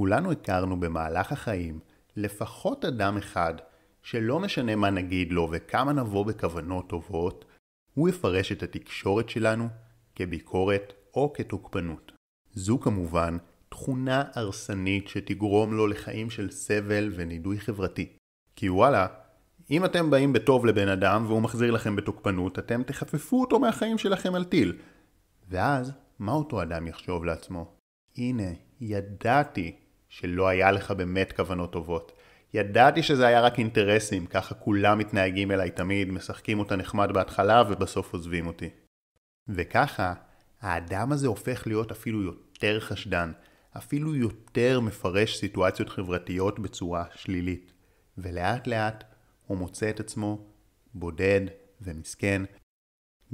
כולנו הכרנו במהלך החיים לפחות אדם אחד שלא משנה מה נגיד לו וכמה נבוא בכוונות טובות, הוא יפרש את התקשורת שלנו כביקורת או כתוקפנות. זו כמובן תכונה הרסנית שתגרום לו לחיים של סבל ונידוי חברתי. כי וואלה, אם אתם באים בטוב לבן אדם והוא מחזיר לכם בתוקפנות, אתם תחפפו אותו מהחיים שלכם על טיל. ואז, מה אותו אדם יחשוב לעצמו? הנה, ידעתי שלא היה לך באמת כוונות טובות. ידעתי שזה היה רק אינטרסים, ככה כולם מתנהגים אליי תמיד, משחקים אותה נחמד בהתחלה ובסוף עוזבים אותי. וככה, האדם הזה הופך להיות אפילו יותר חשדן, אפילו יותר מפרש סיטואציות חברתיות בצורה שלילית. ולאט לאט הוא מוצא את עצמו בודד ומסכן.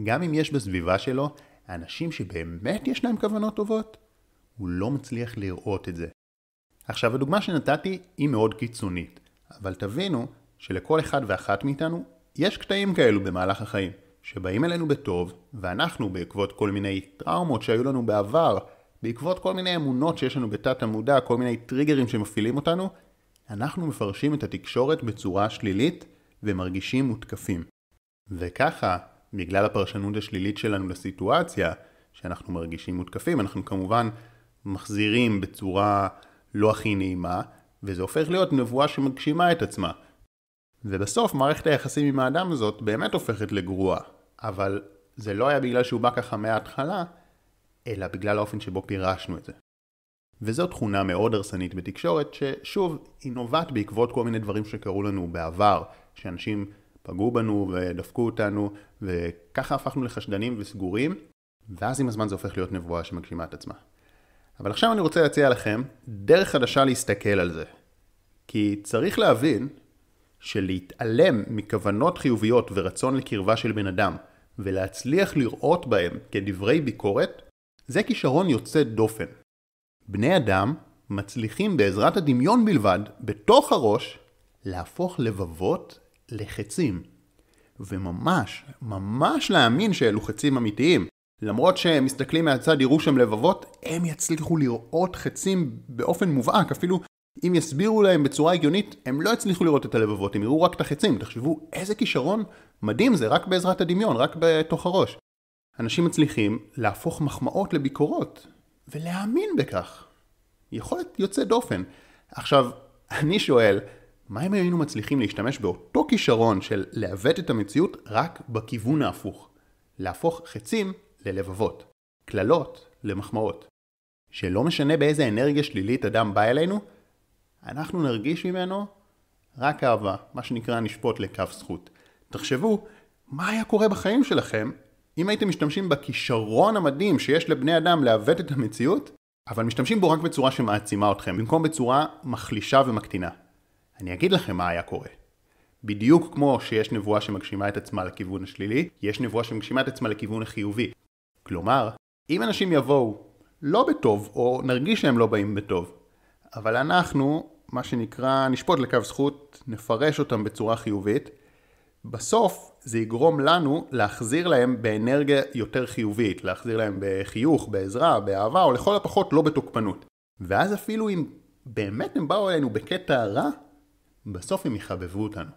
גם אם יש בסביבה שלו אנשים שבאמת יש להם כוונות טובות, הוא לא מצליח לראות את זה. עכשיו הדוגמה שנתתי היא מאוד קיצונית, אבל תבינו שלכל אחד ואחת מאיתנו יש קטעים כאלו במהלך החיים, שבאים אלינו בטוב ואנחנו בעקבות כל מיני טראומות שהיו לנו בעבר, בעקבות כל מיני אמונות שיש לנו בתת המודע, כל מיני טריגרים שמפעילים אותנו, אנחנו מפרשים את התקשורת בצורה שלילית ומרגישים מותקפים. וככה, בגלל הפרשנות השלילית שלנו לסיטואציה, שאנחנו מרגישים מותקפים, אנחנו כמובן מחזירים בצורה לא הכי נעימה, וזה הופך להיות נבואה שמגשימה את עצמה. ובסוף מערכת היחסים עם האדם הזאת באמת הופכת לגרועה, אבל זה לא היה בגלל שהוא בא ככה מההתחלה, אלא בגלל האופן שבו פירשנו את זה. וזו תכונה מאוד הרסנית בתקשורת, ששוב, היא נובעת בעקבות כל מיני דברים שקרו לנו בעבר, שאנשים פגעו בנו ודפקו אותנו, וככה הפכנו לחשדנים וסגורים, ואז עם הזמן זה הופך להיות נבואה שמגשימה את עצמה. אבל עכשיו אני רוצה להציע לכם דרך חדשה להסתכל על זה. כי צריך להבין שלהתעלם מכוונות חיוביות ורצון לקרבה של בן אדם, ולהצליח לראות בהם כדברי ביקורת, זה כישרון יוצא דופן. בני אדם מצליחים בעזרת הדמיון בלבד, בתוך הראש, להפוך לבבות לחצים. וממש, ממש להאמין שאלו חצים אמיתיים. למרות שהם מסתכלים מהצד יראו שם לבבות, הם יצליחו לראות חצים באופן מובהק. אפילו אם יסבירו להם בצורה הגיונית, הם לא יצליחו לראות את הלבבות, הם יראו רק את החצים. תחשבו איזה כישרון מדהים זה, רק בעזרת הדמיון, רק בתוך הראש. אנשים מצליחים להפוך מחמאות לביקורות ולהאמין בכך. יכולת יוצא דופן. עכשיו, אני שואל, מה אם היינו מצליחים להשתמש באותו כישרון של להבט את המציאות רק בכיוון ההפוך? להפוך חצים ללבבות, כללות למחמאות. שלא משנה באיזה אנרגיה שלילית אדם בא אלינו, אנחנו נרגיש ממנו רק אהבה, מה שנקרא נשפוט לקו זכות. תחשבו, מה היה קורה בחיים שלכם אם הייתם משתמשים בכישרון המדהים שיש לבני אדם להבט את המציאות, אבל משתמשים בו רק בצורה שמעצימה אתכם, במקום בצורה מחלישה ומקטינה? אני אגיד לכם מה היה קורה. בדיוק כמו שיש נבואה שמגשימה את עצמה לכיוון השלילי, יש נבואה שמגשימה את עצמה לכיוון החיובי. כלומר, אם אנשים יבואו לא בטוב, או נרגיש שהם לא באים בטוב, אבל אנחנו, מה שנקרא, נשפוט לקו זכות, נפרש אותם בצורה חיובית, בסוף זה יגרום לנו להחזיר להם באנרגיה יותר חיובית, להחזיר להם בחיוך, בעזרה, באהבה, או לכל הפחות לא בתוקפנות. ואז אפילו אם באמת הם באו אלינו בקטע רע, בסוף הם יחבבו אותנו.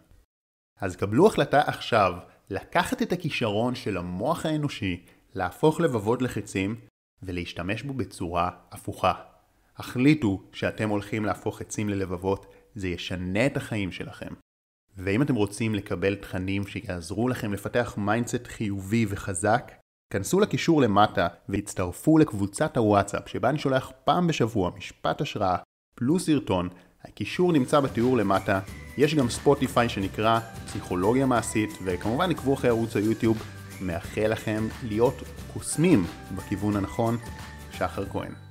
אז קבלו החלטה עכשיו לקחת את הכישרון של המוח האנושי, להפוך לבבות לחצים ולהשתמש בו בצורה הפוכה. החליטו שאתם הולכים להפוך חצים ללבבות, זה ישנה את החיים שלכם. ואם אתם רוצים לקבל תכנים שיעזרו לכם לפתח מיינדסט חיובי וחזק, כנסו לקישור למטה והצטרפו לקבוצת הוואטסאפ שבה אני שולח פעם בשבוע משפט השראה פלוס סרטון. הקישור נמצא בתיאור למטה. יש גם ספוטיפיי שנקרא פסיכולוגיה מעשית, וכמובן עקבו אחרי ערוץ היוטיוב. מאחל לכם להיות קוסמים בכיוון הנכון. שחר כהן.